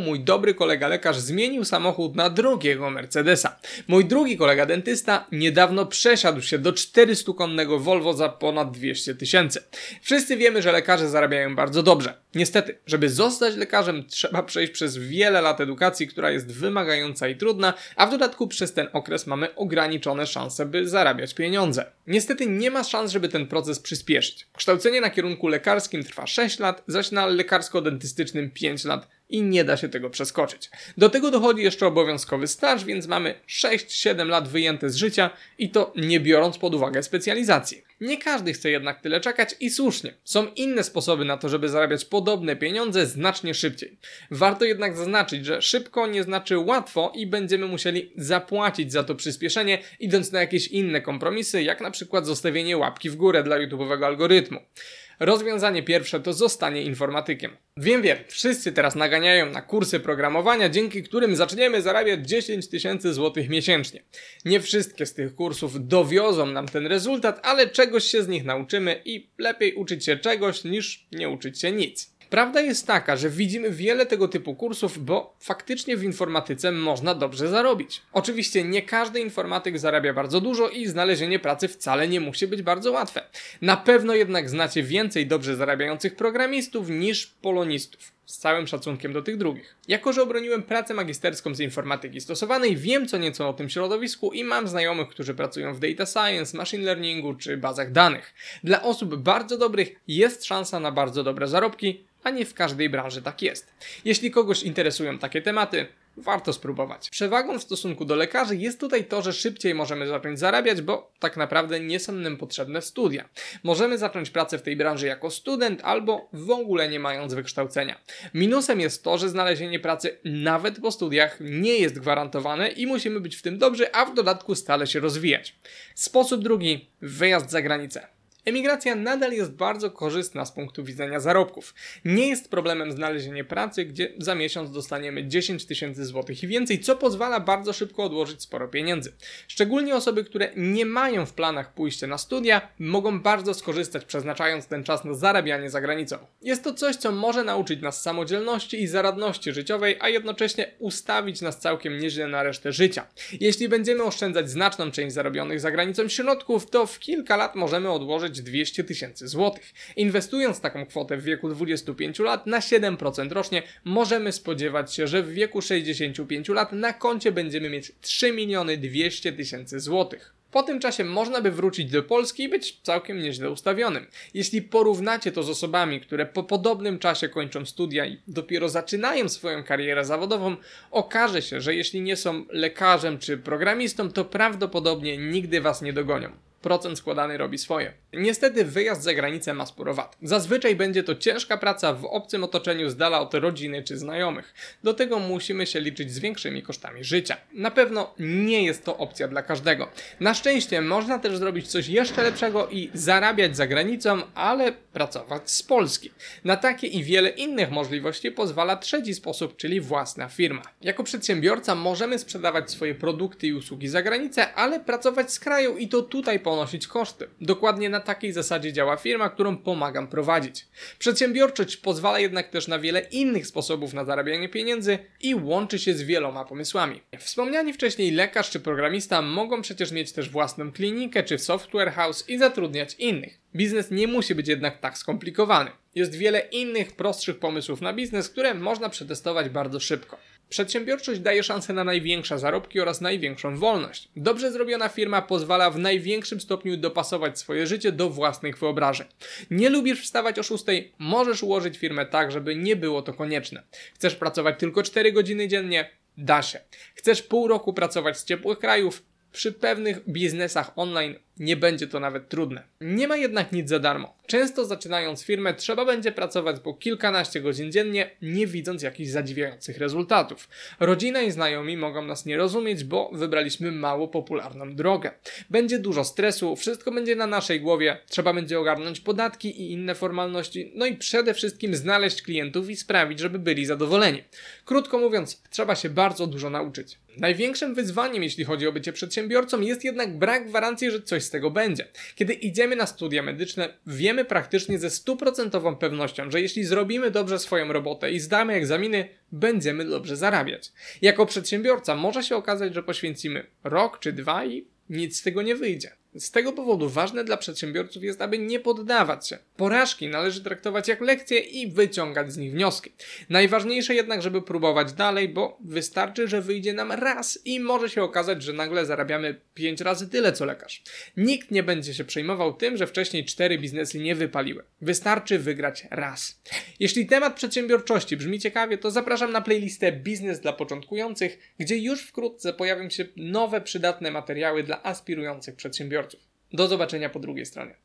mój dobry kolega lekarz zmienił samochód na drogiego Mercedesa. Mój drugi kolega dentysta niedawno przesiadł się do 400-konnego Volvo za ponad 200 000. Wszyscy wiemy, że lekarze zarabiają bardzo dobrze. Niestety, żeby zostać lekarzem, trzeba przejść przez wiele lat edukacji, która jest wymagająca i trudna, a w dodatku przez ten okres mamy ograniczone szanse, by zarabiać pieniądze. Niestety nie ma szans, żeby ten proces przyspieszyć. Kształcenie na kierunku lekarskim trwa 6 lat, zaś na lekarsko-dentystycznym 5 lat i nie da się tego przeskoczyć. Do tego dochodzi jeszcze obowiązkowy staż, więc mamy 6-7 lat wyjęte z życia i to nie biorąc pod uwagę specjalizacji. Nie każdy chce jednak tyle czekać i słusznie. Są inne sposoby na to, żeby zarabiać podobne pieniądze znacznie szybciej. Warto jednak zaznaczyć, że szybko nie znaczy łatwo i będziemy musieli zapłacić za to przyspieszenie, idąc na jakieś inne kompromisy, jak na przykład zostawienie łapki w górę dla YouTube'owego algorytmu. Rozwiązanie pierwsze to zostanie informatykiem. Wiem, wszyscy teraz naganiają na kursy programowania, dzięki którym zaczniemy zarabiać 10 000 złotych miesięcznie. Nie wszystkie z tych kursów dowiozą nam ten rezultat, ale czegoś się z nich nauczymy i lepiej uczyć się czegoś niż nie uczyć się nic. Prawda jest taka, że widzimy wiele tego typu kursów, bo faktycznie w informatyce można dobrze zarobić. Oczywiście nie każdy informatyk zarabia bardzo dużo i znalezienie pracy wcale nie musi być bardzo łatwe. Na pewno jednak znacie więcej dobrze zarabiających programistów niż polonistów. Z całym szacunkiem do tych drugich. Jako że obroniłem pracę magisterską z informatyki stosowanej, wiem co nieco o tym środowisku i mam znajomych, którzy pracują w data science, machine learningu czy bazach danych. Dla osób bardzo dobrych jest szansa na bardzo dobre zarobki, a nie w każdej branży tak jest. Jeśli kogoś interesują takie tematy, warto spróbować. Przewagą w stosunku do lekarzy jest tutaj to, że szybciej możemy zacząć zarabiać, bo tak naprawdę nie są nam potrzebne studia. Możemy zacząć pracę w tej branży jako student albo w ogóle nie mając wykształcenia. Minusem jest to, że znalezienie pracy nawet po studiach nie jest gwarantowane i musimy być w tym dobrzy, a w dodatku stale się rozwijać. Sposób drugi, wyjazd za granicę. Emigracja nadal jest bardzo korzystna z punktu widzenia zarobków. Nie jest problemem znalezienie pracy, gdzie za miesiąc dostaniemy 10 000 złotych i więcej, co pozwala bardzo szybko odłożyć sporo pieniędzy. Szczególnie osoby, które nie mają w planach pójścia na studia, mogą bardzo skorzystać, przeznaczając ten czas na zarabianie za granicą. Jest to coś, co może nauczyć nas samodzielności i zaradności życiowej, a jednocześnie ustawić nas całkiem nieźle na resztę życia. Jeśli będziemy oszczędzać znaczną część zarobionych za granicą środków, to w kilka lat możemy odłożyć 200 000 złotych. Inwestując taką kwotę w wieku 25 lat na 7% rocznie, możemy spodziewać się, że w wieku 65 lat na koncie będziemy mieć 3 200 000 złotych. Po tym czasie można by wrócić do Polski i być całkiem nieźle ustawionym. Jeśli porównacie to z osobami, które po podobnym czasie kończą studia i dopiero zaczynają swoją karierę zawodową, okaże się, że jeśli nie są lekarzem czy programistą, to prawdopodobnie nigdy was nie dogonią. Procent składany robi swoje. Niestety wyjazd za granicę ma sporo wad. Zazwyczaj będzie to ciężka praca w obcym otoczeniu z dala od rodziny czy znajomych. Do tego musimy się liczyć z większymi kosztami życia. Na pewno nie jest to opcja dla każdego. Na szczęście można też zrobić coś jeszcze lepszego i zarabiać za granicą, ale pracować z Polski. Na takie i wiele innych możliwości pozwala trzeci sposób, czyli własna firma. Jako przedsiębiorca możemy sprzedawać swoje produkty i usługi za granicę, ale pracować z kraju i to tutaj ponosić koszty. Dokładnie na takiej zasadzie działa firma, którą pomagam prowadzić. Przedsiębiorczość pozwala jednak też na wiele innych sposobów na zarabianie pieniędzy i łączy się z wieloma pomysłami. Wspomniani wcześniej lekarz czy programista mogą przecież mieć też własną klinikę czy software house i zatrudniać innych. Biznes nie musi być jednak tak skomplikowany. Jest wiele innych, prostszych pomysłów na biznes, które można przetestować bardzo szybko. Przedsiębiorczość daje szansę na największe zarobki oraz największą wolność. Dobrze zrobiona firma pozwala w największym stopniu dopasować swoje życie do własnych wyobrażeń. Nie lubisz wstawać o 6, możesz ułożyć firmę tak, żeby nie było to konieczne. Chcesz pracować tylko 4 godziny dziennie? Da się. Chcesz pół roku pracować z ciepłych krajów? Przy pewnych biznesach online nie będzie to nawet trudne. Nie ma jednak nic za darmo. Często zaczynając firmę trzeba będzie pracować po kilkanaście godzin dziennie, nie widząc jakichś zadziwiających rezultatów. Rodzina i znajomi mogą nas nie rozumieć, bo wybraliśmy mało popularną drogę. Będzie dużo stresu, wszystko będzie na naszej głowie, trzeba będzie ogarnąć podatki i inne formalności, no i przede wszystkim znaleźć klientów i sprawić, żeby byli zadowoleni. Krótko mówiąc, trzeba się bardzo dużo nauczyć. Największym wyzwaniem, jeśli chodzi o bycie przedsiębiorcą, jest jednak brak gwarancji, że coś coś z tego będzie. Kiedy idziemy na studia medyczne, wiemy praktycznie ze 100% pewnością, że jeśli zrobimy dobrze swoją robotę i zdamy egzaminy, będziemy dobrze zarabiać. Jako przedsiębiorca może się okazać, że poświęcimy rok czy dwa i nic z tego nie wyjdzie. Z tego powodu ważne dla przedsiębiorców jest, aby nie poddawać się. Porażki należy traktować jak lekcje i wyciągać z nich wnioski. Najważniejsze jednak, żeby próbować dalej, bo wystarczy, że wyjdzie nam raz i może się okazać, że nagle zarabiamy 5 razy tyle co lekarz. Nikt nie będzie się przejmował tym, że wcześniej 4 biznesy nie wypaliły. Wystarczy wygrać raz. Jeśli temat przedsiębiorczości brzmi ciekawie, to zapraszam na playlistę Biznes dla początkujących, gdzie już wkrótce pojawią się nowe przydatne materiały dla aspirujących przedsiębiorców. Do zobaczenia po drugiej stronie.